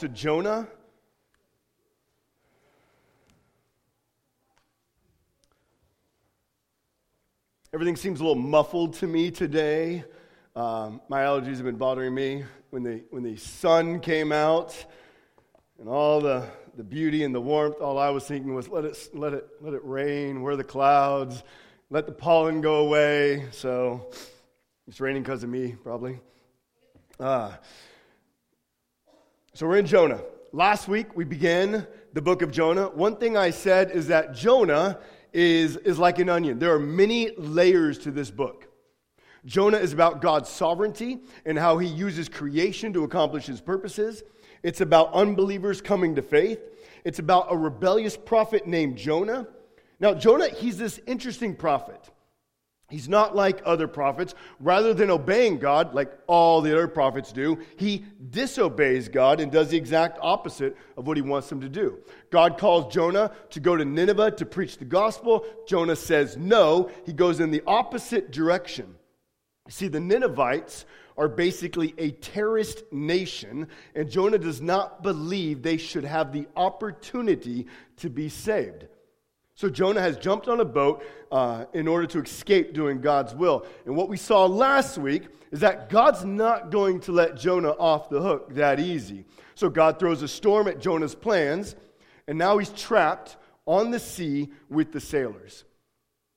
to Jonah. Everything seems a little muffled to me today. My allergies have been bothering me. When the sun came out and all the beauty and the warmth, all I was thinking was, let it rain. Where are the clouds? Let the pollen go away. So it's raining because of me, probably. So we're in Jonah. Last week we began the book of Jonah. One thing I said is that Jonah is like an onion. There are many layers to this book. Jonah is about God's sovereignty and how he uses creation to accomplish his purposes. It's about unbelievers coming to faith. It's about a rebellious prophet named Jonah. Now, Jonah, he's this interesting prophet. He's not like other prophets. Rather than obeying God, like all the other prophets do, he disobeys God and does the exact opposite of what he wants him to do. God calls Jonah to go to Nineveh to preach the gospel. Jonah says no. He goes in the opposite direction. See, the Ninevites are basically a terrorist nation, and Jonah does not believe they should have the opportunity to be saved. So Jonah has jumped on a boat in order to escape doing God's will. And what we saw last week is that God's not going to let Jonah off the hook that easy. So God throws a storm at Jonah's plans, and now he's trapped on the sea with the sailors.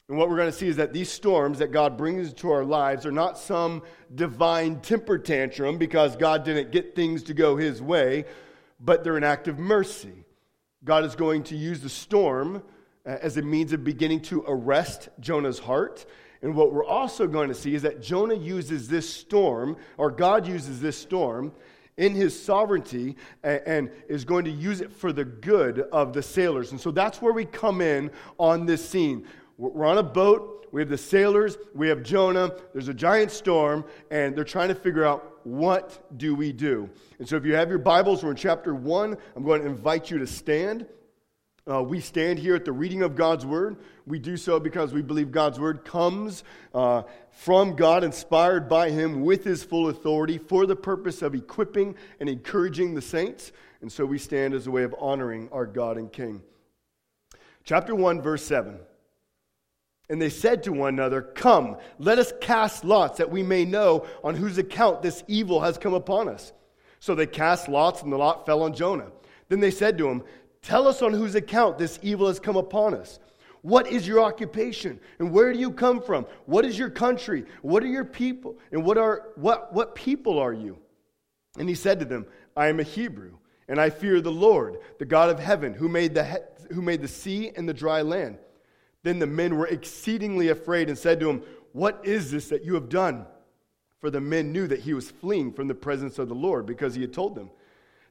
And what we're going to see is that these storms that God brings into our lives are not some divine temper tantrum because God didn't get things to go his way, but they're an act of mercy. God is going to use the storm as a means of beginning to arrest Jonah's heart. And what we're also going to see is that Jonah uses this storm, or God uses this storm, in his sovereignty and is going to use it for the good of the sailors. And so that's where we come in on this scene. We're on a boat, we have the sailors, we have Jonah, there's a giant storm, and they're trying to figure out, what do we do? And so if you have your Bibles, we're in chapter 1. I'm going to invite you to stand. We stand here at the reading of God's Word. We do so because we believe God's Word comes from God, inspired by Him, with His full authority for the purpose of equipping and encouraging the saints. And so we stand as a way of honoring our God and King. Chapter 1, verse 7. And they said to one another, "Come, let us cast lots that we may know on whose account this evil has come upon us." So they cast lots, and the lot fell on Jonah. Then they said to him, "Tell us on whose account this evil has come upon us. What is your occupation? And where do you come from? What is your country? What are your people? And what people are you?" And he said to them, "I am a Hebrew, and I fear the Lord, the God of heaven, who made the sea and the dry land." Then the men were exceedingly afraid and said to him, "What is this that you have done?" For the men knew that he was fleeing from the presence of the Lord, because he had told them.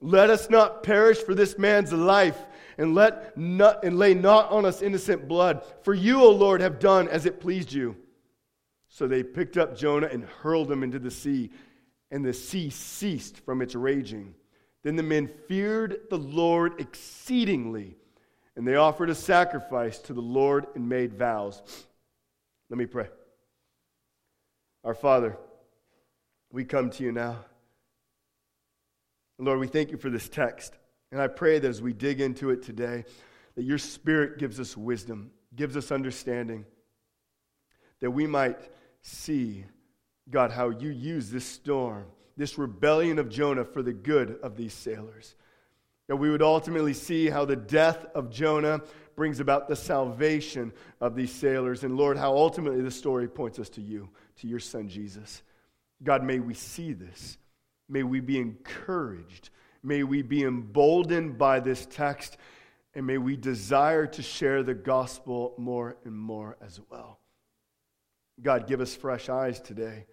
let us not perish for this man's life, and lay not on us innocent blood. For you, O Lord, have done as it pleased you." So they picked up Jonah and hurled him into the sea, and the sea ceased from its raging. Then the men feared the Lord exceedingly, and they offered a sacrifice to the Lord and made vows. Let me pray. Our Father, we come to you now. Lord, we thank you for this text, and I pray that as we dig into it today, that your Spirit gives us wisdom, gives us understanding, that we might see, God, how you use this storm, this rebellion of Jonah for the good of these sailors, that we would ultimately see how the death of Jonah brings about the salvation of these sailors, and Lord, how ultimately the story points us to you, to your Son, Jesus. God, may we see this. May we be encouraged. May we be emboldened by this text. And may we desire to share the gospel more and more as well. God, give us fresh eyes today.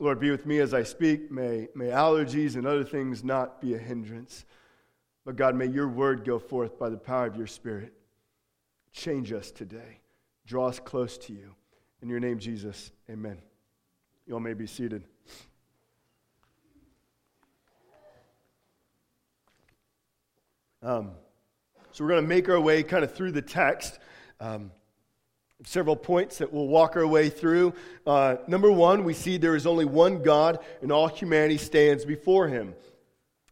Lord, be with me as I speak. May allergies and other things not be a hindrance. But God, may your word go forth by the power of your Spirit. Change us today. Draw us close to you. In your name, Jesus, amen. You all may be seated. So we're going to make our way kind of through the text. Several points that we'll walk our way through. Number one, we see there is only one God and all humanity stands before him.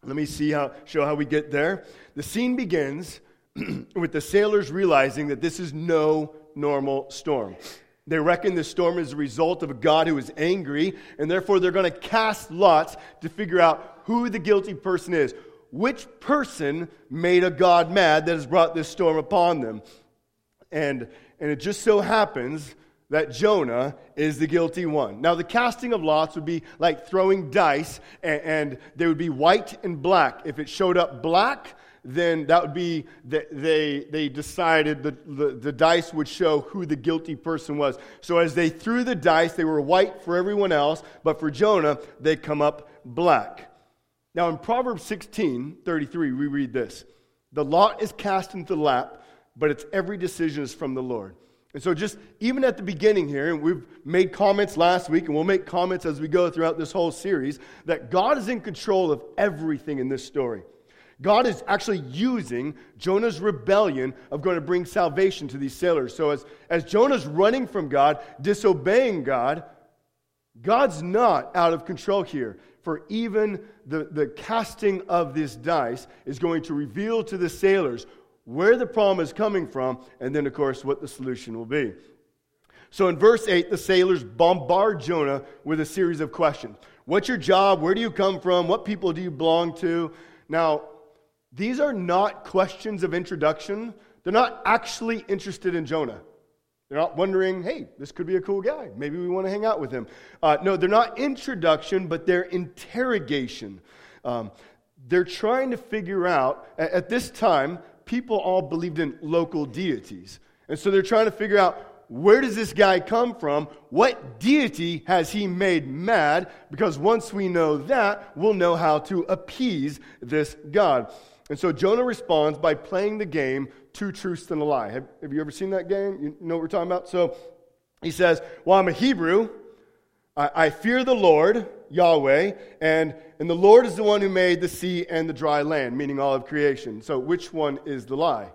Let me show how we get there. The scene begins with the sailors realizing that this is no normal storm. They reckon the storm is a result of a God who is angry, and therefore they're going to cast lots to figure out who the guilty person is. Which person made a God mad that has brought this storm upon them? And it just so happens that Jonah is the guilty one. Now, the casting of lots would be like throwing dice, and they would be white and black. If it showed up black, then that would be, they decided the dice would show who the guilty person was. So as they threw the dice, they were white for everyone else, but for Jonah, they come up black. Now, in Proverbs 16:33, we read this. The lot is cast into the lap, but its every decision is from the Lord. And so just even at the beginning here, and we've made comments last week, and we'll make comments as we go throughout this whole series, that God is in control of everything in this story. God is actually using Jonah's rebellion of going to bring salvation to these sailors. So as Jonah's running from God, disobeying God, God's not out of control here. For even the casting of this dice is going to reveal to the sailors where the problem is coming from, and then, of course, what the solution will be. So in verse 8, the sailors bombard Jonah with a series of questions. What's your job? Where do you come from? What people do you belong to? Now, these are not questions of introduction. They're not actually interested in Jonah. They're not wondering, hey, this could be a cool guy. Maybe we want to hang out with him. No, they're not introduction, but they're interrogation. They're trying to figure out, at this time, people all believed in local deities. And so they're trying to figure out, where does this guy come from? What deity has he made mad? Because once we know that, we'll know how to appease this God. And so Jonah responds by playing the game, two truths and a lie. Have you ever seen that game? You know what we're talking about? So he says, well, I'm a Hebrew. I fear the Lord, Yahweh, and the Lord is the one who made the sea and the dry land, meaning all of creation. So which one is the lie?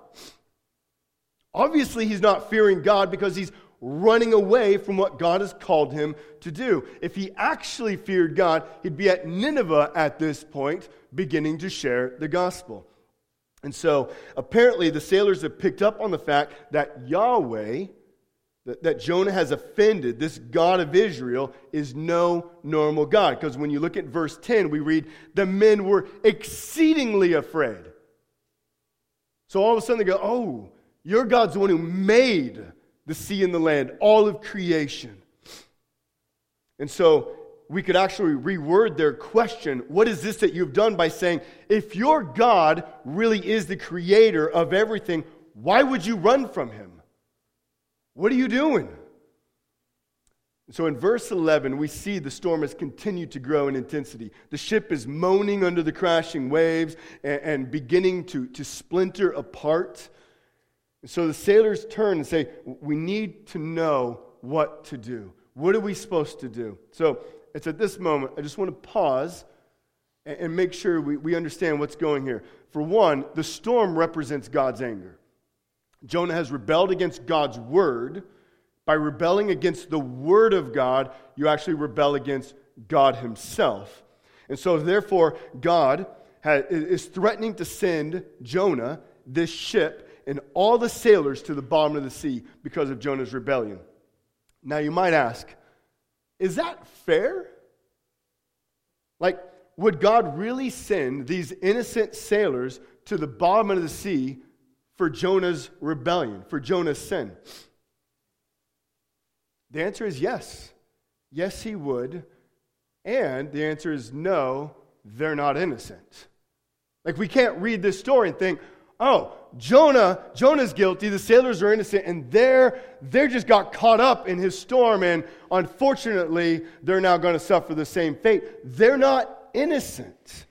Obviously, he's not fearing God because he's running away from what God has called him to do. If he actually feared God, he'd be at Nineveh at this point, beginning to share the gospel. And so, apparently, the sailors have picked up on the fact that Yahweh, that Jonah has offended, this God of Israel, is no normal God. Because when you look at verse 10, we read, the men were exceedingly afraid. So all of a sudden they go, oh, your God's the one who made the sea and the land, all of creation. And so we could actually reword their question, what is this that you've done, by saying, if your God really is the creator of everything, why would you run from him? What are you doing? So in verse 11, we see the storm has continued to grow in intensity. The ship is moaning under the crashing waves and beginning to splinter apart. And so the sailors turn and say, we need to know what to do. What are we supposed to do? So it's at this moment, I just want to pause and make sure we understand what's going here. For one, the storm represents God's anger. Jonah has rebelled against God's word. By rebelling against the word of God, you actually rebel against God himself. And so therefore, God is threatening to send Jonah, this ship, and all the sailors to the bottom of the sea because of Jonah's rebellion. Now you might ask, is that fair? Like, would God really send these innocent sailors to the bottom of the sea for Jonah's rebellion, for Jonah's sin? The answer is yes. Yes, he would. And the answer is no, they're not innocent. Like, we can't read this story and think, oh, Jonah's guilty, the sailors are innocent, and they just got caught up in his storm, and unfortunately, they're now going to suffer the same fate. They're not innocent.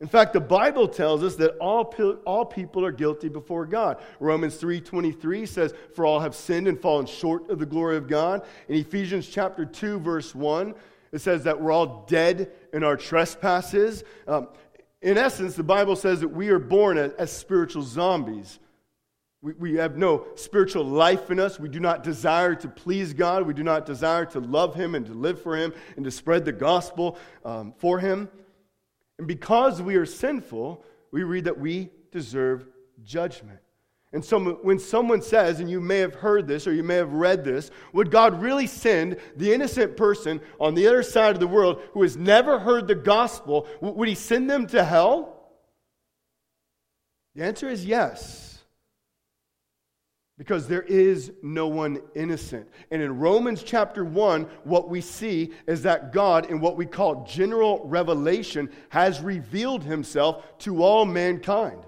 In fact, the Bible tells us that all people are guilty before God. Romans 3:23 says, "For all have sinned and fallen short of the glory of God." In Ephesians chapter 2, verse 1, it says that we're all dead in our trespasses. In essence, the Bible says that we are born as spiritual zombies. We have no spiritual life in us. We do not desire to please God. We do not desire to love Him and to live for Him and to spread the gospel for Him. And because we are sinful, we read that we deserve judgment. And so when someone says, and you may have heard this or you may have read this, would God really send the innocent person on the other side of the world who has never heard the gospel, would He send them to hell? The answer is yes. Because there is no one innocent. And in Romans chapter 1, what we see is that God, in what we call general revelation, has revealed Himself to all mankind.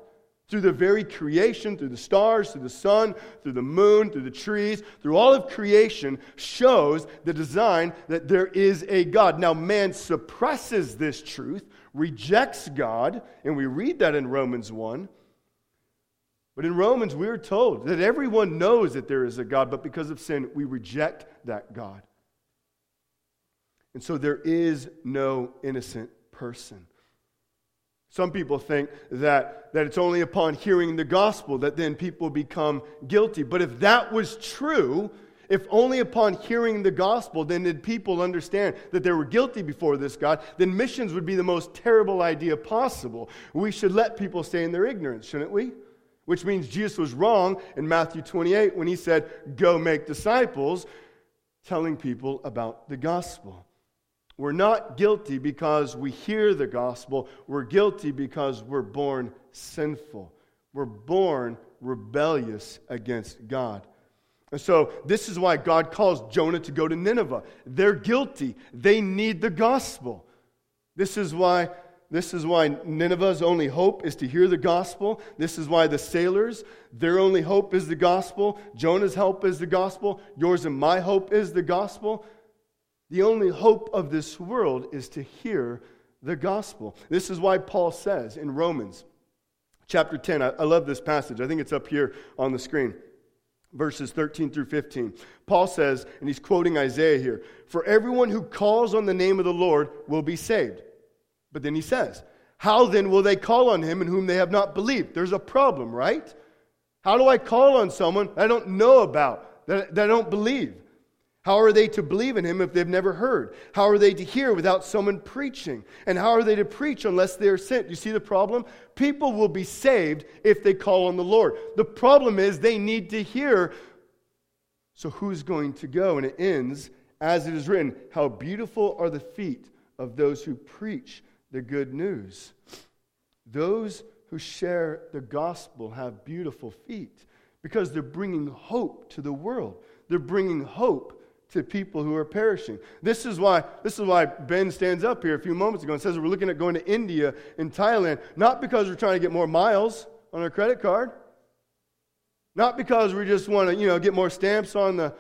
Through the very creation, through the stars, through the sun, through the moon, through the trees, through all of creation shows the design that there is a God. Now man suppresses this truth, rejects God, and we read that in Romans 1. But in Romans, we are told that everyone knows that there is a God, but because of sin, we reject that God. And so there is no innocent person. Some people think that it's only upon hearing the gospel that then people become guilty. But if that was true, if only upon hearing the gospel then did people understand that they were guilty before this God, then missions would be the most terrible idea possible. We should let people stay in their ignorance, shouldn't we? Which means Jesus was wrong in Matthew 28 when He said, "Go make disciples," telling people about the gospel. We're not guilty because we hear the gospel. We're guilty because we're born sinful. We're born rebellious against God. And so this is why God calls Jonah to go to Nineveh. They're guilty. They need the gospel. This is why Nineveh's only hope is to hear the gospel. This is why the sailors, their only hope is the gospel. Jonah's hope is the gospel. Yours and my hope is the gospel. The only hope of this world is to hear the gospel. This is why Paul says in Romans chapter 10, I love this passage. I think it's up here on the screen. Verses 13 through 15. Paul says, and he's quoting Isaiah here, "For everyone who calls on the name of the Lord will be saved." But then he says, "How then will they call on Him in whom they have not believed?" There's a problem, right? How do I call on someone I don't know about, that I don't believe? How are they to believe in Him if they've never heard? How are they to hear without someone preaching? And how are they to preach unless they are sent? You see the problem? People will be saved if they call on the Lord. The problem is they need to hear. So who's going to go? And it ends, as it is written, "How beautiful are the feet of those who preach the good news." Those who share the gospel have beautiful feet because they're bringing hope to the world. They're bringing hope to people who are perishing. This is why Ben stands up here a few moments ago and says we're looking at going to India and Thailand, not because we're trying to get more miles on our credit card, not because we just want to, get more stamps on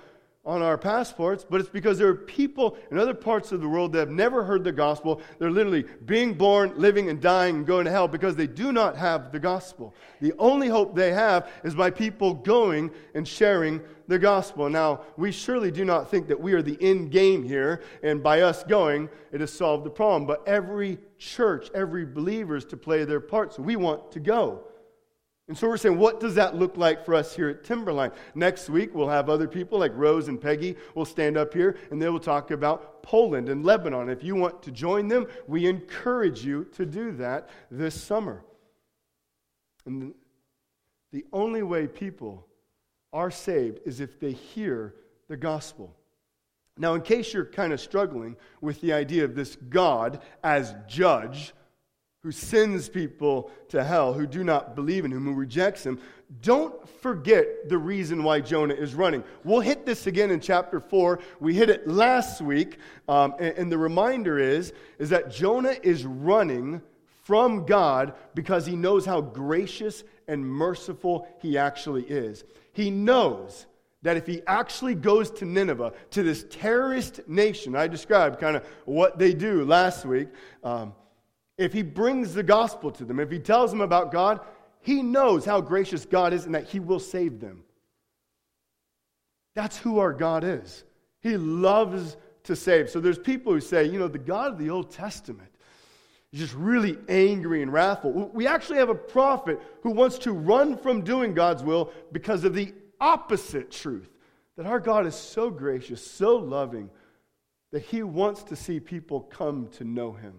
our passports, but it's because there are people in other parts of the world that have never heard the gospel. They're literally being born, living, and dying, and going to hell because they do not have the gospel. The only hope they have is by people going and sharing the gospel. Now, we surely do not think that we are the end game here, and by us going, it has solved the problem. But every church, every believer is to play their part, so we want to go. And so we're saying, what does that look like for us here at Timberline? Next week, we'll have other people like Rose and Peggy will stand up here, and they will talk about Poland and Lebanon. If you want to join them, we encourage you to do that this summer. And the only way people are saved is if they hear the gospel. Now, in case you're kind of struggling with the idea of this God as judge, who sends people to hell, who do not believe in Him, who rejects Him, don't forget the reason why Jonah is running. We'll hit this again in chapter 4. We hit it last week, and the reminder is that Jonah is running from God because he knows how gracious and merciful He actually is. He knows that if he actually goes to Nineveh, to this terrorist nation, I described kind of what they do last week, If he brings the gospel to them, if he tells them about God, he knows how gracious God is and that he will save them. That's who our God is. He loves to save. So there's people who say, you know, the God of the Old Testament is just really angry and wrathful. We actually have a prophet who wants to run from doing God's will because of the opposite truth, that our God is so gracious, so loving, that he wants to see people come to know him.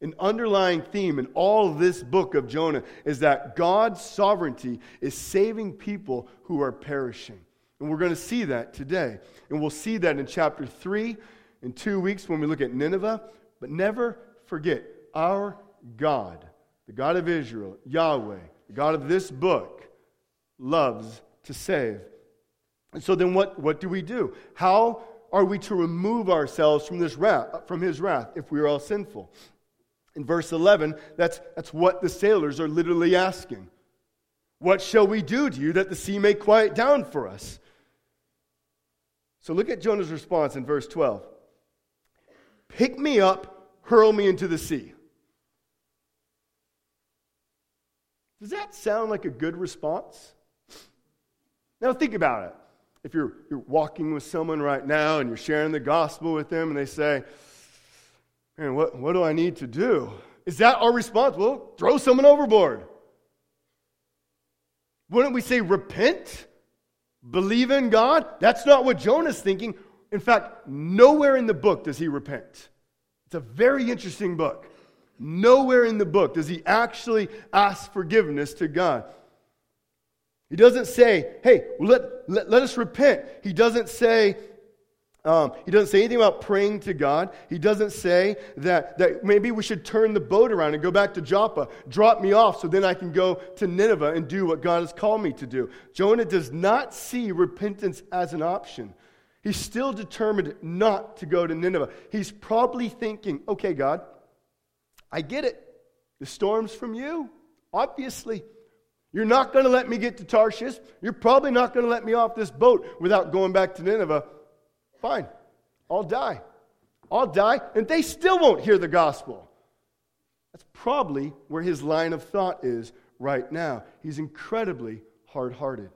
An underlying theme in all this book of Jonah is that God's sovereignty is saving people who are perishing. And we're going to see that today. And we'll see that in chapter 3 in 2 weeks when we look at Nineveh. But never forget, our God, the God of Israel, Yahweh, the God of this book, loves to save. And so then what do we do? How are we to remove ourselves from this wrath, from his wrath, if we are all sinful? In verse 11, that's what the sailors are literally asking. What shall we do to you that the sea may quiet down for us? So look at Jonah's response in verse 12. Pick me up, hurl me into the sea. Does that sound like a good response? Now think about it. If you're walking with someone right now and you're sharing the gospel with them and they say, man, what do I need to do? Is that our response? Well, throw someone overboard. Wouldn't we say repent? Believe in God? That's not what Jonah's thinking. In fact, nowhere in the book does he repent. It's a very interesting book. Nowhere in the book does he actually ask forgiveness to God. He doesn't say, hey, let us repent. He doesn't say, anything about praying to God. He doesn't say that maybe we should turn the boat around and go back to Joppa. Drop me off so then I can go to Nineveh and do what God has called me to do. Jonah does not see repentance as an option. He's still determined not to go to Nineveh. He's probably thinking, okay, God, I get it. The storm's from you, obviously. You're not going to let me get to Tarshish. You're probably not going to let me off this boat without going back to Nineveh. Fine, I'll die, and they still won't hear the gospel. That's probably where his line of thought is right now. He's incredibly hard-hearted.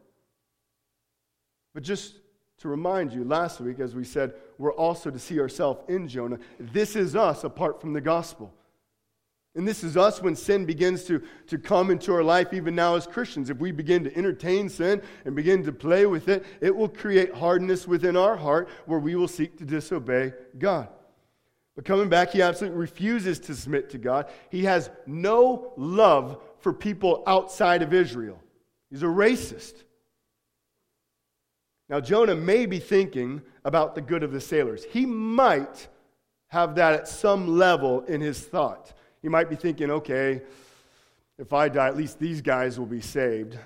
But just to remind you, last week, as we said, we're also to see ourselves in Jonah. This is us apart from the gospel. And this is us when sin begins to come into our life, even now as Christians. If we begin to entertain sin and begin to play with it, it will create hardness within our heart where we will seek to disobey God. But coming back, he absolutely refuses to submit to God. He has no love for people outside of Israel. He's a racist. Now, Jonah may be thinking about the good of the sailors. He might have that at some level in his thought. You might be thinking, okay, if I die, at least these guys will be saved.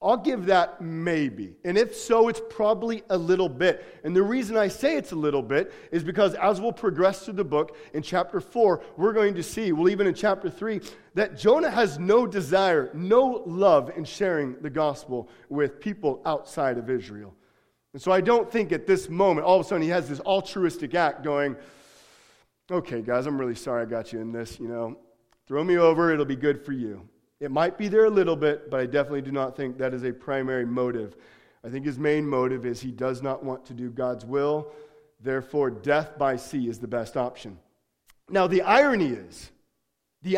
I'll give that maybe. And if so, it's probably a little bit. And the reason I say it's a little bit is because as we'll progress through the book, in chapter 4, we're going to see, well, even in chapter 3, that Jonah has no desire, no love in sharing the gospel with people outside of Israel. And so I don't think at this moment, all of a sudden he has this altruistic act going, okay, guys, I'm really sorry I got you in this, you know. Throw me over, it'll be good for you. It might be there a little bit, but I definitely do not think that is a primary motive. I think his main motive is he does not want to do God's will. Therefore, death by sea is the best option. Now, the irony is the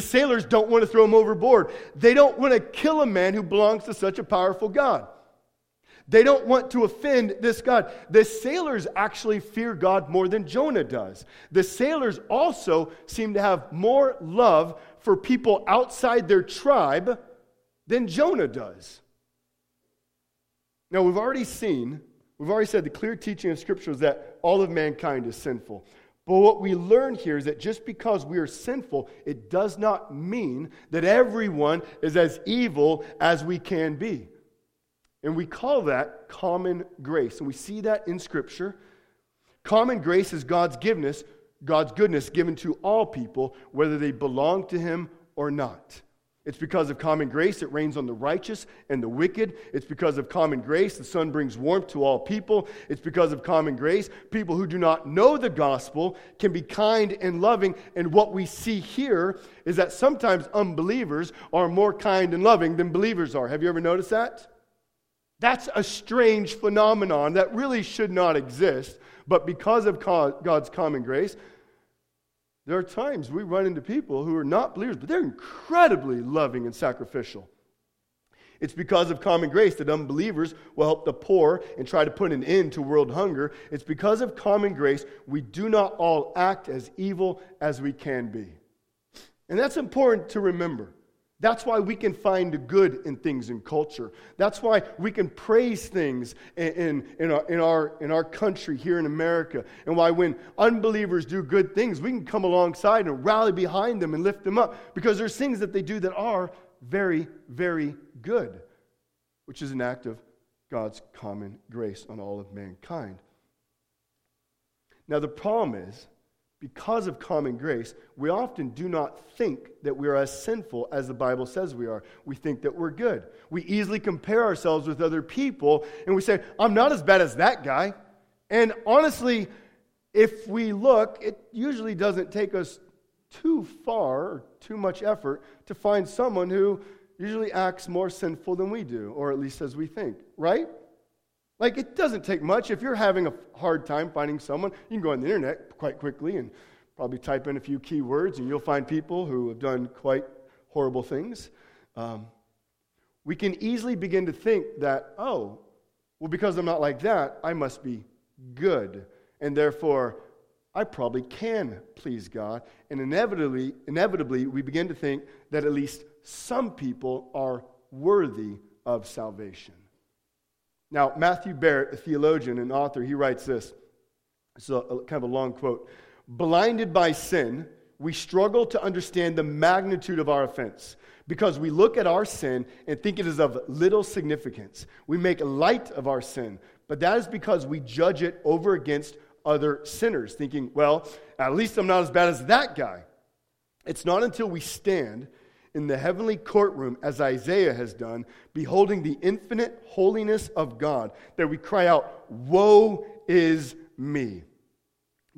sailors don't want to throw him overboard. They don't want to kill a man who belongs to such a powerful God. They don't want to offend this God. The sailors actually fear God more than Jonah does. The sailors also seem to have more love for people outside their tribe than Jonah does. Now, we've already said the clear teaching of Scripture is that all of mankind is sinful. But what we learn here is that just because we are sinful, it does not mean that everyone is as evil as we can be. And we call that common grace. And we see that in Scripture. Common grace is God's goodness given to all people, whether they belong to Him or not. It's because of common grace it rains on the righteous and the wicked. It's because of common grace the sun brings warmth to all people. It's because of common grace people who do not know the gospel can be kind and loving. And what we see here is that sometimes unbelievers are more kind and loving than believers are. Have you ever noticed that? That's a strange phenomenon that really should not exist. But because of God's common grace, there are times we run into people who are not believers, but they're incredibly loving and sacrificial. It's because of common grace that unbelievers will help the poor and try to put an end to world hunger. It's because of common grace we do not all act as evil as we can be. And that's important to remember. That's why we can find the good in things in culture. That's why we can praise things in our country here in America. And why when unbelievers do good things, we can come alongside and rally behind them and lift them up. Because there's things that they do that are very, very good. Which is an act of God's common grace on all of mankind. Now the problem is, because of common grace, we often do not think that we are as sinful as the Bible says we are. We think that we're good. We easily compare ourselves with other people, and we say, I'm not as bad as that guy. And honestly, if we look, it usually doesn't take us too far or too much effort to find someone who usually acts more sinful than we do, or at least as we think, right? Like, it doesn't take much. If you're having a hard time finding someone, you can go on the internet quite quickly and probably type in a few keywords, and you'll find people who have done quite horrible things. We can easily begin to think that, oh, well, because I'm not like that, I must be good. And therefore, I probably can please God. And inevitably, we begin to think that at least some people are worthy of salvation. Now, Matthew Barrett, a theologian and author, he writes this. It's kind of a long quote. Blinded by sin, we struggle to understand the magnitude of our offense because we look at our sin and think it is of little significance. We make light of our sin, but that is because we judge it over against other sinners, thinking, well, at least I'm not as bad as that guy. It's not until we stand in the heavenly courtroom, as Isaiah has done, beholding the infinite holiness of God, that we cry out, woe is me.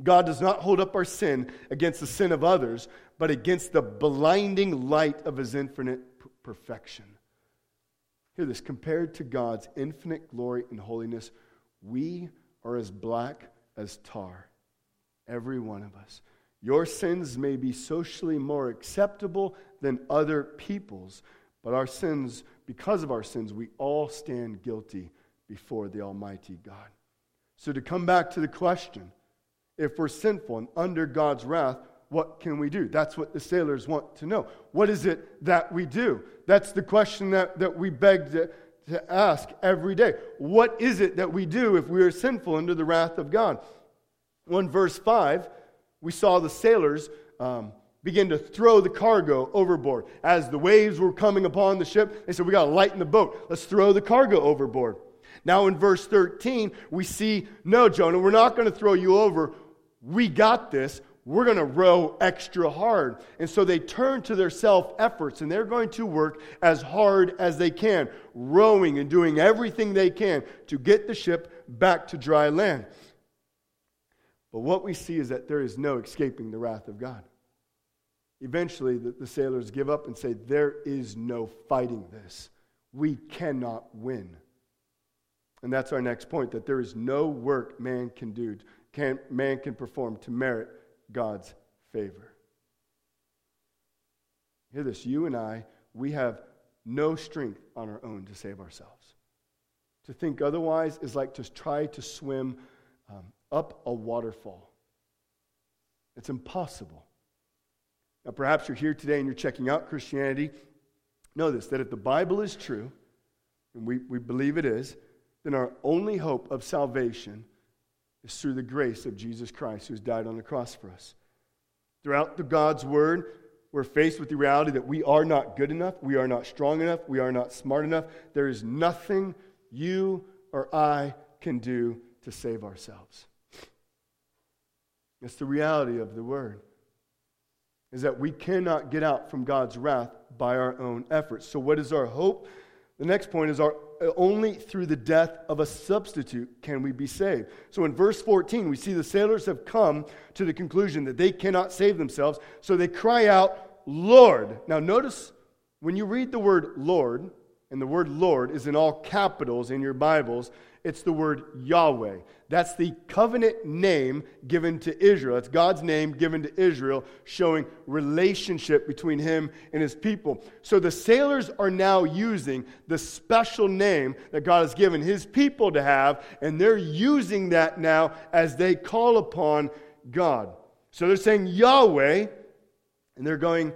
God does not hold up our sin against the sin of others, but against the blinding light of his infinite perfection. Hear this, compared to God's infinite glory and holiness, we are as black as tar, every one of us. Your sins may be socially more acceptable than other people's, but our sins, because of our sins, we all stand guilty before the Almighty God. So to come back to the question, if we're sinful and under God's wrath, what can we do? That's what the sailors want to know. What is it that we do? That's the question that we beg to ask every day. What is it that we do if we are sinful under the wrath of God? Well, in verse 5, we saw the sailors begin to throw the cargo overboard. As the waves were coming upon the ship, they said, we got to lighten the boat. Let's throw the cargo overboard. Now in verse 13, we see, no, Jonah, we're not going to throw you over. We got this. We're going to row extra hard. And so they turn to their self-efforts, and they're going to work as hard as they can, rowing and doing everything they can to get the ship back to dry land. But what we see is that there is no escaping the wrath of God. Eventually, the sailors give up and say, there is no fighting this. We cannot win. And that's our next point, that there is no work man can do, man can perform to merit God's favor. Hear this, you and I, we have no strength on our own to save ourselves. To think otherwise is like to try to swim up a waterfall. It's impossible. Now, perhaps you're here today and you're checking out Christianity. Know this, that if the Bible is true, and we believe it is, then our only hope of salvation is through the grace of Jesus Christ who's died on the cross for us. Throughout God's Word, we're faced with the reality that we are not good enough, we are not strong enough, we are not smart enough. There is nothing you or I can do to save ourselves. It's the reality of the Word, is that we cannot get out from God's wrath by our own efforts. So what is our hope? The next point is only through the death of a substitute can we be saved. So in verse 14, we see the sailors have come to the conclusion that they cannot save themselves, so they cry out, Lord. Now notice, when you read the word Lord, and the word Lord is in all capitals in your Bibles, it's the word Yahweh. That's the covenant name given to Israel. That's God's name given to Israel, showing relationship between him and his people. So the sailors are now using the special name that God has given his people to have, and they're using that now as they call upon God. So they're saying Yahweh, and they're going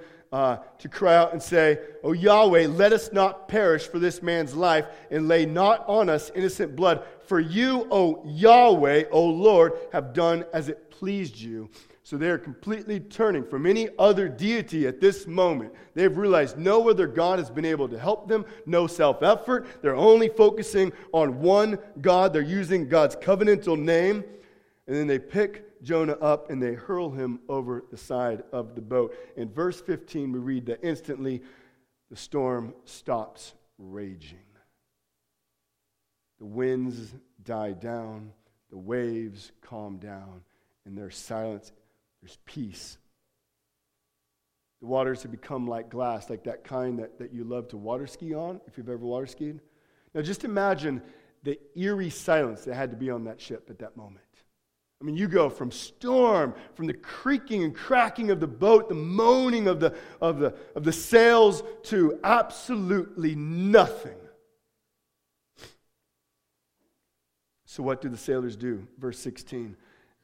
to cry out and say, O Yahweh, let us not perish for this man's life, and lay not on us innocent blood. For you, O Yahweh, O Lord, have done as it pleased you. So they are completely turning from any other deity at this moment. They've realized no other God has been able to help them, no self-effort. They're only focusing on one God. They're using God's covenantal name. And then they pick Jonah up and they hurl him over the side of the boat. In verse 15, we read that instantly the storm stops raging. The winds die down, the waves calm down, and there's silence, there's peace. The waters have become like glass, like that kind that you love to water ski on, if you've ever water skied. Now just imagine the eerie silence that had to be on that ship at that moment. I mean, you go from storm, from the creaking and cracking of the boat, the moaning of the sails, to absolutely nothing. So what do the sailors do? Verse 16,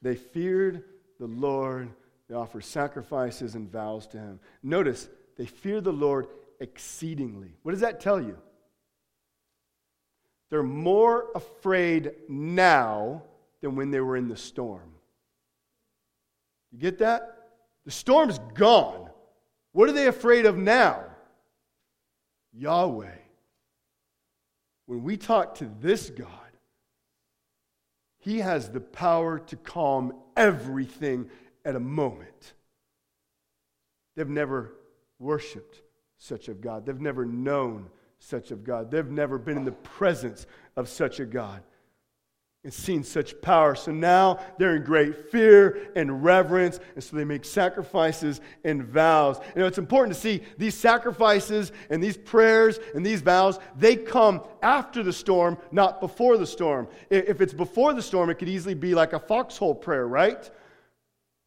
they feared the Lord. They offered sacrifices and vows to him. Notice, they fear the Lord exceedingly. What does that tell you? They're more afraid now than when they were in the storm. You get that? The storm's gone. What are they afraid of now? Yahweh. When we talk to this God, he has the power to calm everything at a moment. They've never worshiped such a God. They've never known such a God. They've never been in the presence of such a God and seen such power. So now they're in great fear and reverence, and so they make sacrifices and vows. You know, it's important to see these sacrifices and these prayers and these vows, they come after the storm, not before the storm. If it's before the storm, it could easily be like a foxhole prayer, right?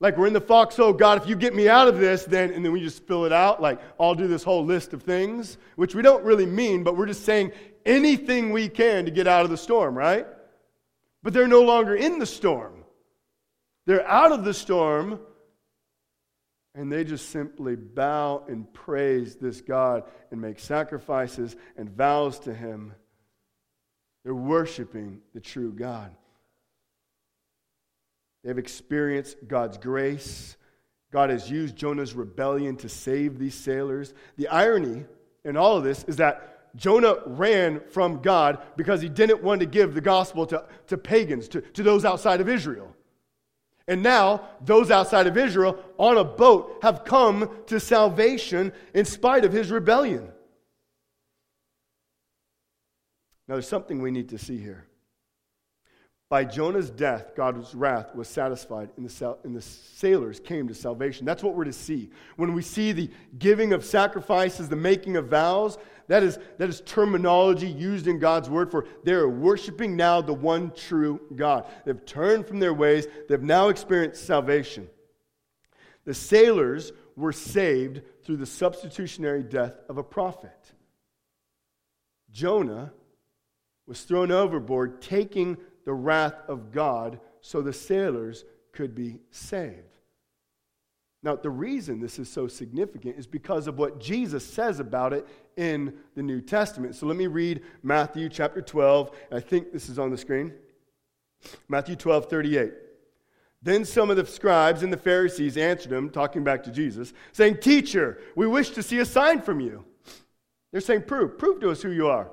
Like we're in the foxhole, God, if you get me out of this, then, and then we just spill it out, like I'll do this whole list of things, which we don't really mean, but we're just saying anything we can to get out of the storm, right? But they're no longer in the storm. They're out of the storm, and they just simply bow and praise this God and make sacrifices and vows to him. They're worshiping the true God. They've experienced God's grace. God has used Jonah's rebellion to save these sailors. The irony in all of this is that Jonah ran from God because he didn't want to give the gospel to pagans, to those outside of Israel. And now, those outside of Israel on a boat have come to salvation in spite of his rebellion. Now, there's something we need to see here. By Jonah's death, God's wrath was satisfied, and the sailors came to salvation. That's what we're to see. When we see the giving of sacrifices, the making of vows, that is terminology used in God's word for they're worshiping now the one true God. They've turned from their ways. They've now experienced salvation. The sailors were saved through the substitutionary death of a prophet. Jonah was thrown overboard, taking the wrath of God so the sailors could be saved. Now, the reason this is so significant is because of what Jesus says about it in the New Testament. So let me read Matthew chapter 12. I think this is on the screen. Matthew 12:38. Then some of the scribes and the Pharisees answered him, talking back to Jesus, saying, Teacher, we wish to see a sign from you. They're saying, Prove to us who you are.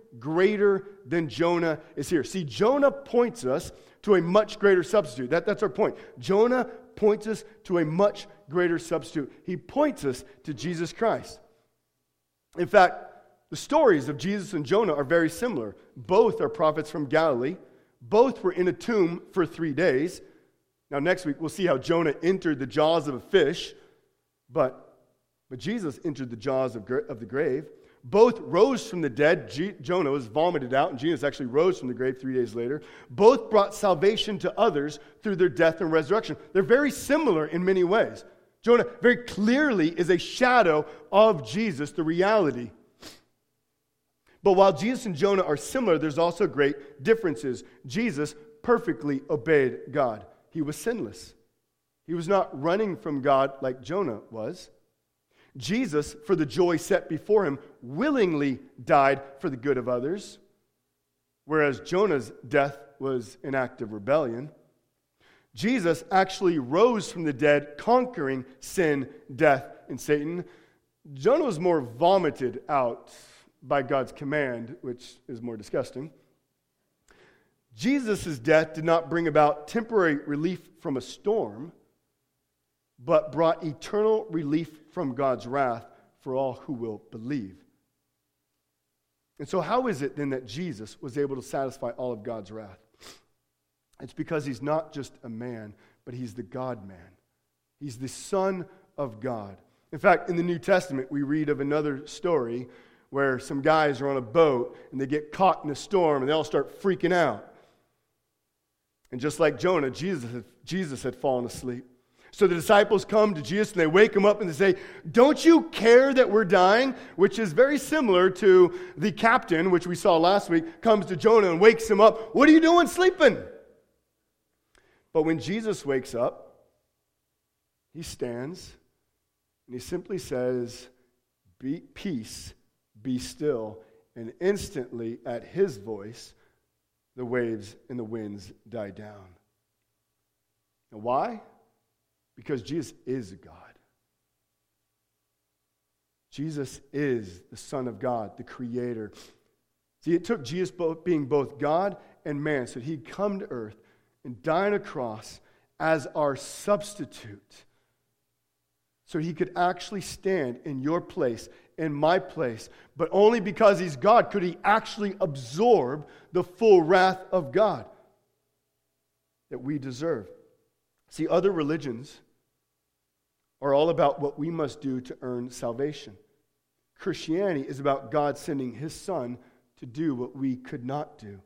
greater than Jonah is here. See, Jonah points us to a much greater substitute. That's our point. Jonah points us to a much greater substitute. He points us to Jesus Christ. In fact, the stories of Jesus and Jonah are very similar. Both are prophets from Galilee. Both were in a tomb for 3 days. Now, next week, we'll see how Jonah entered the jaws of a fish, but Jesus entered the jaws of the grave. Both rose from the dead. Jonah was vomited out, and Jesus actually rose from the grave 3 days later. Both brought salvation to others through their death and resurrection. They're very similar in many ways. Jonah very clearly is a shadow of Jesus, the reality. But while Jesus and Jonah are similar, there's also great differences. Jesus perfectly obeyed God. He was sinless. He was not running from God like Jonah was. Jesus, for the joy set before him, willingly died for the good of others, whereas Jonah's death was an act of rebellion. Jesus actually rose from the dead, conquering sin, death, and Satan. Jonah was more vomited out by God's command, which is more disgusting. Jesus' death did not bring about temporary relief from a storm, but brought eternal relief from God's wrath for all who will believe. And so how is it then that Jesus was able to satisfy all of God's wrath? It's because he's not just a man, but he's the God-man. He's the Son of God. In fact, in the New Testament, we read of another story where some guys are on a boat and they get caught in a storm and they all start freaking out. And just like Jonah, Jesus had fallen asleep. So the disciples come to Jesus and they wake him up and they say, "Don't you care that we're dying?" Which is very similar to the captain, which we saw last week, comes to Jonah and wakes him up. "What are you doing sleeping?" But when Jesus wakes up, he stands and he simply says, "Peace, be still," and instantly at his voice, the waves and the winds die down. And why? Because Jesus is God. Jesus is the Son of God, the Creator. See, it took Jesus being both God and man, so he'd come to earth and die on a cross as our substitute, so he could actually stand in your place, in my place. But only because he's God could he actually absorb the full wrath of God that we deserve. See, other religions are all about what we must do to earn salvation. Christianity is about God sending his Son to do what we could not do.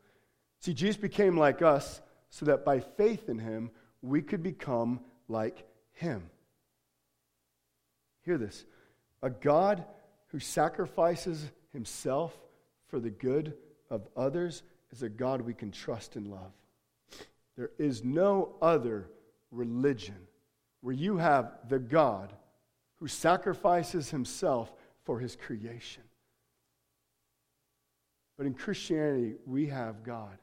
See, Jesus became like us so that by faith in him, we could become like him. Hear this. A God who sacrifices himself for the good of others is a God we can trust and love. There is no other religion where you have the God who sacrifices himself for his creation. But in Christianity, we have God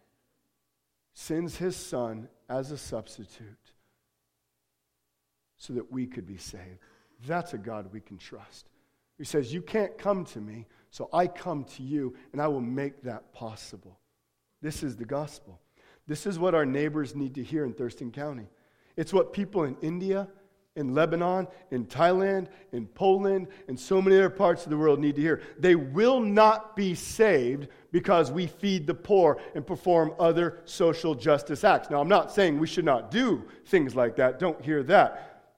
sends his Son as a substitute so that we could be saved. That's a God we can trust. He says, "You can't come to me, so I come to you, and I will make that possible." This is the gospel. This is what our neighbors need to hear in Thurston County. It's what people in India, in Lebanon, in Thailand, in Poland, and so many other parts of the world need to hear. They will not be saved because we feed the poor and perform other social justice acts. Now, I'm not saying we should not do things like that. Don't hear that.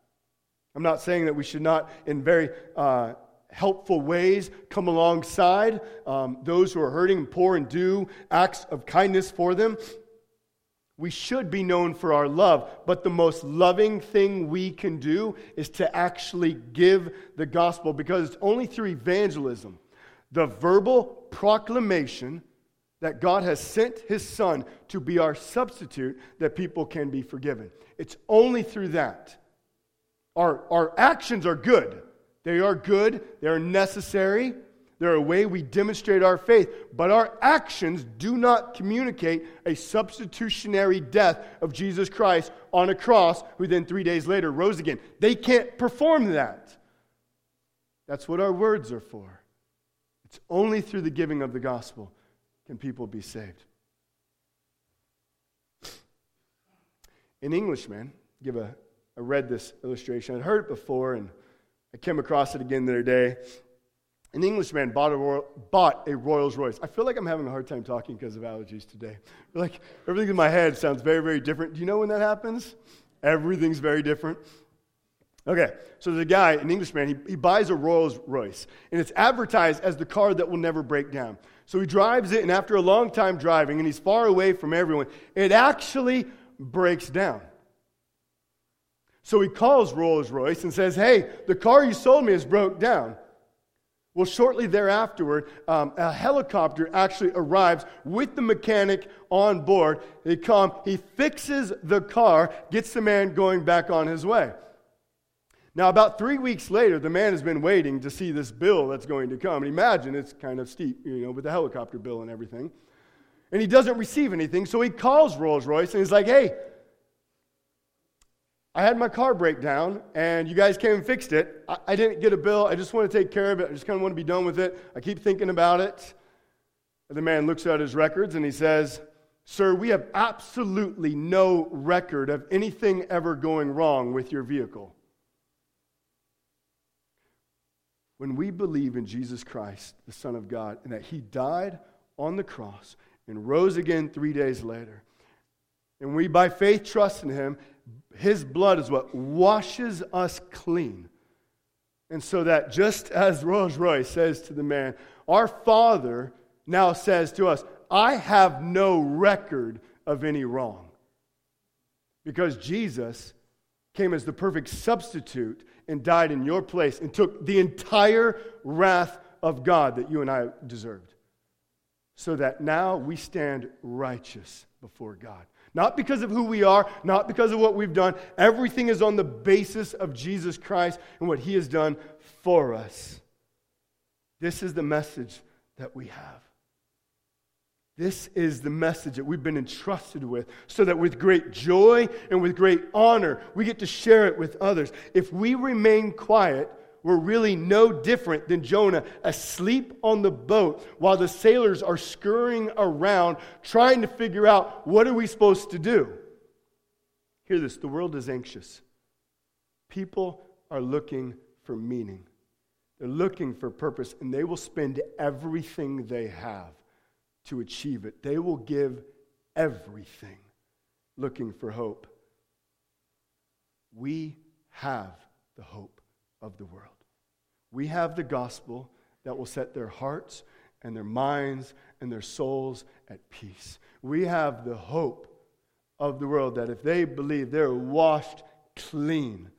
I'm not saying that we should not, in very helpful ways, come alongside those who are hurting and poor and do acts of kindness for them. We should be known for our love, but the most loving thing we can do is to actually give the gospel, because it's only through evangelism, the verbal proclamation that God has sent his Son to be our substitute, that people can be forgiven. It's only through that. Our actions are good. They are good. They are necessary. They're a way we demonstrate our faith. But our actions do not communicate a substitutionary death of Jesus Christ on a cross, who then 3 days later rose again. They can't perform that. That's what our words are for. It's only through the giving of the gospel can people be saved. An Englishman I read this illustration. I'd heard it before, and I came across it again the other day. An Englishman bought a Rolls Royce. I feel like I'm having a hard time talking because of allergies today. Like, everything in my head sounds very, very different. Do you know when that happens? Everything's very different. Okay, so there's a guy, an Englishman, he buys a Rolls Royce, and it's advertised as the car that will never break down. So he drives it, and after a long time driving, and he's far away from everyone, it actually breaks down. So he calls Rolls Royce and says, "Hey, the car you sold me has broke down." Well, shortly thereafter, a helicopter actually arrives with the mechanic on board. They come, he fixes the car, gets the man going back on his way. Now, about 3 weeks later, the man has been waiting to see this bill that's going to come. And imagine it's kind of steep, with the helicopter bill and everything. And he doesn't receive anything, so he calls Rolls-Royce and he's like, "Hey, I had my car break down, and you guys came and fixed it. I didn't get a bill. I just want to take care of it. I just kind of want to be done with it. I keep thinking about it." And the man looks at his records, and he says, "Sir, we have absolutely no record of anything ever going wrong with your vehicle." When we believe in Jesus Christ, the Son of God, and that He died on the cross and rose again 3 days later, and we by faith trust in Him, His blood is what washes us clean. And so that just as Rolls Royce says to the man, our Father now says to us, "I have no record of any wrong." Because Jesus came as the perfect substitute and died in your place and took the entire wrath of God that you and I deserved. So that now we stand righteous before God. Not because of who we are, not because of what we've done. Everything is on the basis of Jesus Christ and what He has done for us. This is the message that we have. This is the message that we've been entrusted with, so that with great joy and with great honor, we get to share it with others. If we remain quiet, we're really no different than Jonah, asleep on the boat while the sailors are scurrying around trying to figure out, what are we supposed to do? Hear this, the world is anxious. People are looking for meaning. They're looking for purpose, and they will spend everything they have to achieve it. They will give everything looking for hope. We have the hope of the world. We have the gospel that will set their hearts and their minds and their souls at peace. We have the hope of the world that if they believe, they're washed clean.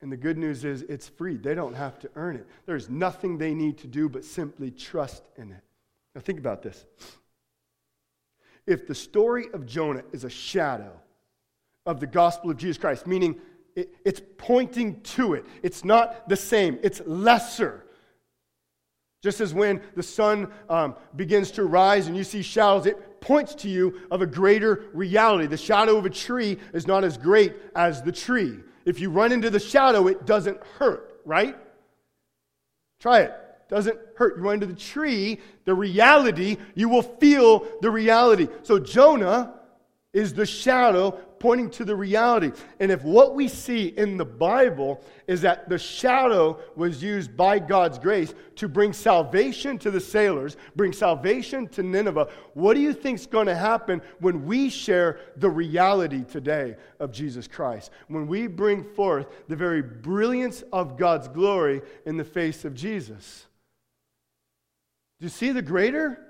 And the good news is it's free. They don't have to earn it. There's nothing they need to do but simply trust in it. Now think about this. If the story of Jonah is a shadow of the gospel of Jesus Christ, meaning it's pointing to it, it's not the same, it's lesser. Just as when the sun begins to rise and you see shadows, it points to you of a greater reality. The shadow of a tree is not as great as the tree. If you run into the shadow, it doesn't hurt, right? Try it. Doesn't hurt. You run into the tree, the reality, you will feel the reality. So Jonah is the shadow pointing to the reality. And if what we see in the Bible is that the shadow was used by God's grace to bring salvation to the sailors, bring salvation to Nineveh, what do you think is going to happen when we share the reality today of Jesus Christ? When we bring forth the very brilliance of God's glory in the face of Jesus? Do you see the greater?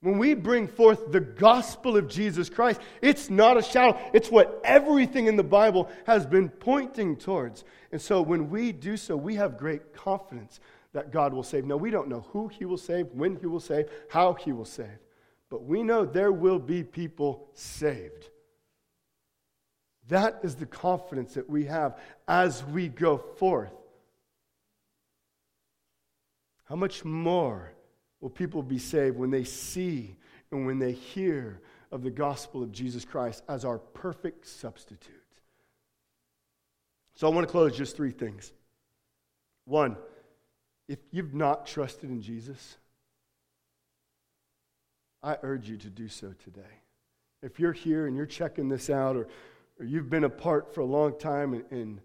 When we bring forth the gospel of Jesus Christ, it's not a shadow. It's what everything in the Bible has been pointing towards. And so when we do so, we have great confidence that God will save. Now, we don't know who He will save, when He will save, how He will save. But we know there will be people saved. That is the confidence that we have as we go forth. How much more will people be saved when they see and when they hear of the gospel of Jesus Christ as our perfect substitute? So I want to close just three things. One, if you've not trusted in Jesus, I urge you to do so today. If you're here and you're checking this out, or you've been apart for a long time, and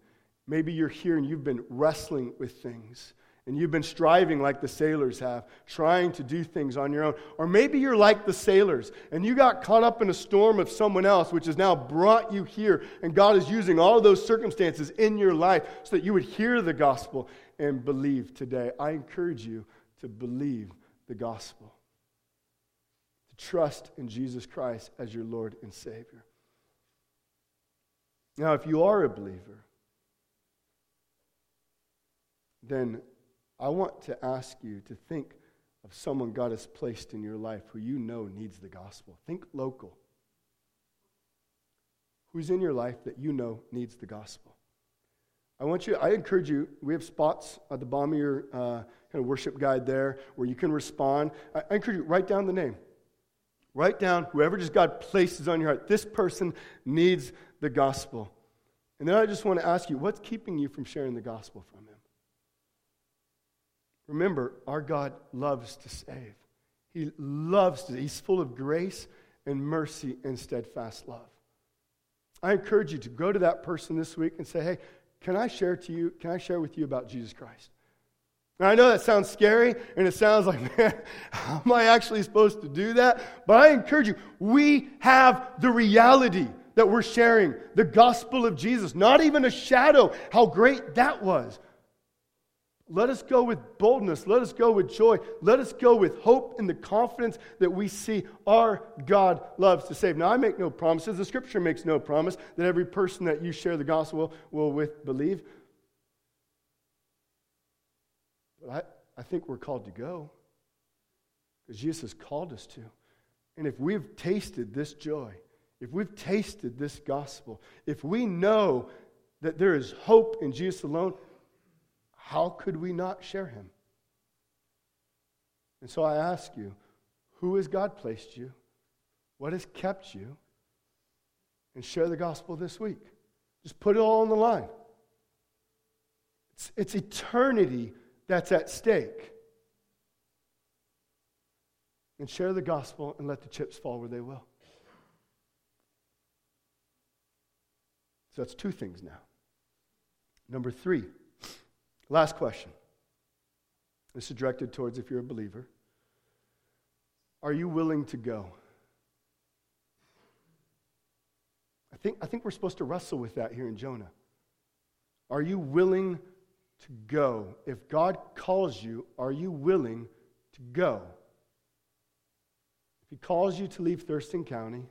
maybe you're here and you've been wrestling with things, and you've been striving like the sailors have, trying to do things on your own. Or maybe you're like the sailors, and you got caught up in a storm of someone else, which has now brought you here. And God is using all of those circumstances in your life so that you would hear the gospel and believe today. I encourage you to believe the gospel. To trust in Jesus Christ as your Lord and Savior. Now, if you are a believer, then I want to ask you to think of someone God has placed in your life who you know needs the gospel. Think local. Who's in your life that you know needs the gospel? I encourage you, we have spots at the bottom of your kind of worship guide there where you can respond. I encourage you, write down the name. Write down whoever just God places on your heart. This person needs the gospel. And then I just want to ask you, what's keeping you from sharing the gospel from him? Remember, our God loves to save. He loves to. He's full of grace and mercy and steadfast love. I encourage you to go to that person this week and say, hey, can I share with you about Jesus Christ? Now, I know that sounds scary, and it sounds like, man, how am I actually supposed to do that? But I encourage you, we have the reality that we're sharing, the gospel of Jesus, not even a shadow how great that was. Let us go with boldness. Let us go with joy. Let us go with hope and the confidence that we see our God loves to save. Now, I make no promises. The Scripture makes no promise that every person that you share the gospel will with believe. But I think we're called to go because Jesus has called us to. And if we've tasted this joy, if we've tasted this gospel, if we know that there is hope in Jesus alone, how could we not share him? And so I ask you, who has God placed you? What has kept you? And share the gospel this week. Just put it all on the line. It's eternity that's at stake. And share the gospel and let the chips fall where they will. So that's two things now. Number three. Last question. This is directed towards if you're a believer. Are you willing to go? I think we're supposed to wrestle with that here in Jonah. Are you willing to go? If God calls you, are you willing to go? If he calls you to leave Thurston County,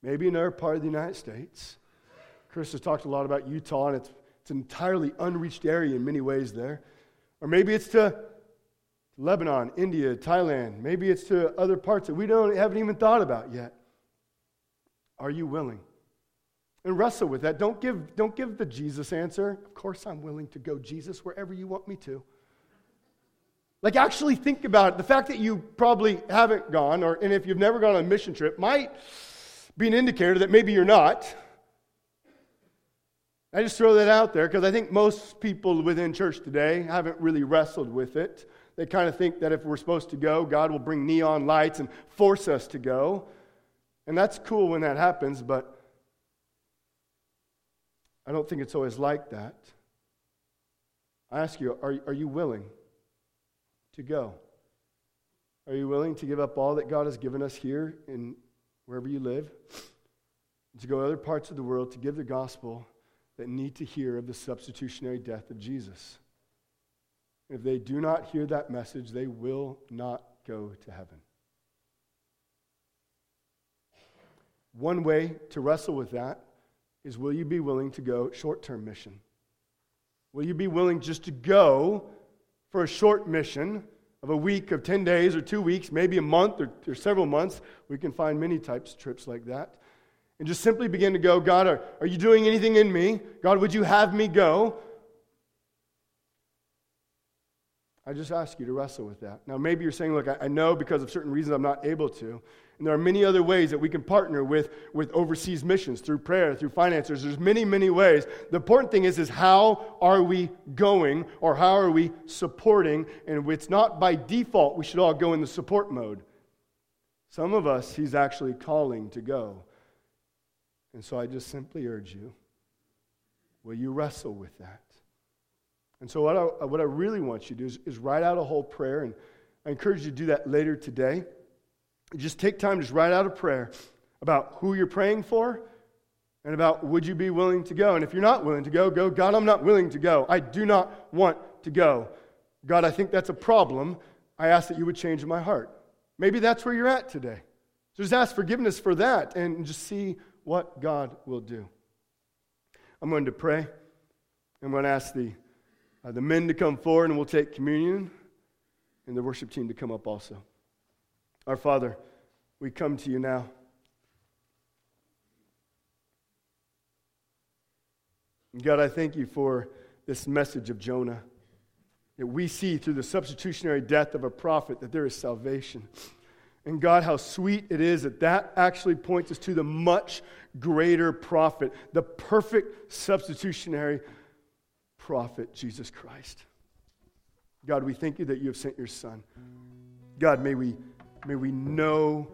maybe another part of the United States. Chris has talked a lot about Utah, and it's an entirely unreached area in many ways there. Or maybe it's to Lebanon, India, Thailand. Maybe it's to other parts that we haven't even thought about yet. Are you willing? And wrestle with that. Don't give the Jesus answer. Of course I'm willing to go, Jesus, wherever you want me to. Like, actually think about it. The fact that you probably haven't gone, and if you've never gone on a mission trip, might be an indicator that maybe you're not. I just throw that out there because I think most people within church today haven't really wrestled with it. They kind of think that if we're supposed to go, God will bring neon lights and force us to go. And that's cool when that happens, but I don't think it's always like that. I ask you, are you willing to go? Are you willing to give up all that God has given us here in wherever you live, to go to other parts of the world to give the gospel that need to hear of the substitutionary death of Jesus? If they do not hear that message, they will not go to heaven. One way to wrestle with that is, will you be willing to go short-term mission? Will you be willing just to go for a short mission of a week, of 10 days, or 2 weeks, maybe a month, or several months? We can find many types of trips like that. And just simply begin to go, God, are you doing anything in me? God, would you have me go? I just ask you to wrestle with that. Now, maybe you're saying, look, I know because of certain reasons I'm not able to. And there are many other ways that we can partner with overseas missions, through prayer, through finances. There's many, many ways. The important thing is how are we going, or how are we supporting? And it's not by default we should all go in the support mode. Some of us, he's actually calling to go. And so I just simply urge you, will you wrestle with that? And so what I really want you to do is write out a whole prayer, and I encourage you to do that later today. Just take time, just write out a prayer about who you're praying for and about would you be willing to go. And if you're not willing to go, God, I'm not willing to go. I do not want to go. God, I think that's a problem. I ask that you would change my heart. Maybe that's where you're at today. So just ask forgiveness for that and just see what God will do. I'm going to pray. I'm going to ask the men to come forward, and we'll take communion, and the worship team to come up also. Our Father, we come to you now. God, I thank you for this message of Jonah, that we see through the substitutionary death of a prophet that there is salvation. And God, how sweet it is that actually points us to the much greater prophet, the perfect substitutionary prophet, Jesus Christ. God, we thank you that you have sent your Son. God, may we know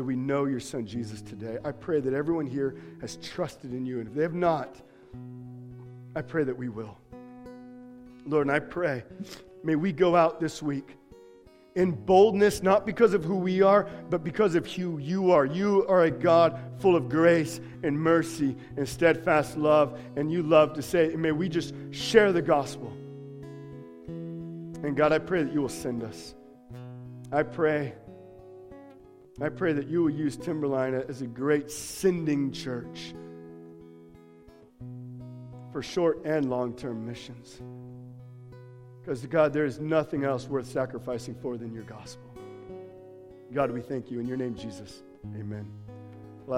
your Son Jesus today. I pray that everyone here has trusted in you, and if they have not, I pray that we will. Lord, and I pray, may we go out this week in boldness, not because of who we are, but because of who you are. You are a God full of grace and mercy and steadfast love, and you love to say, may we just share the gospel. And God, I pray that you will send us. I pray that you will use Timberline as a great sending church for short and long-term missions. Because to God, there is nothing else worth sacrificing for than your gospel. God, we thank you. In your name, Jesus, amen.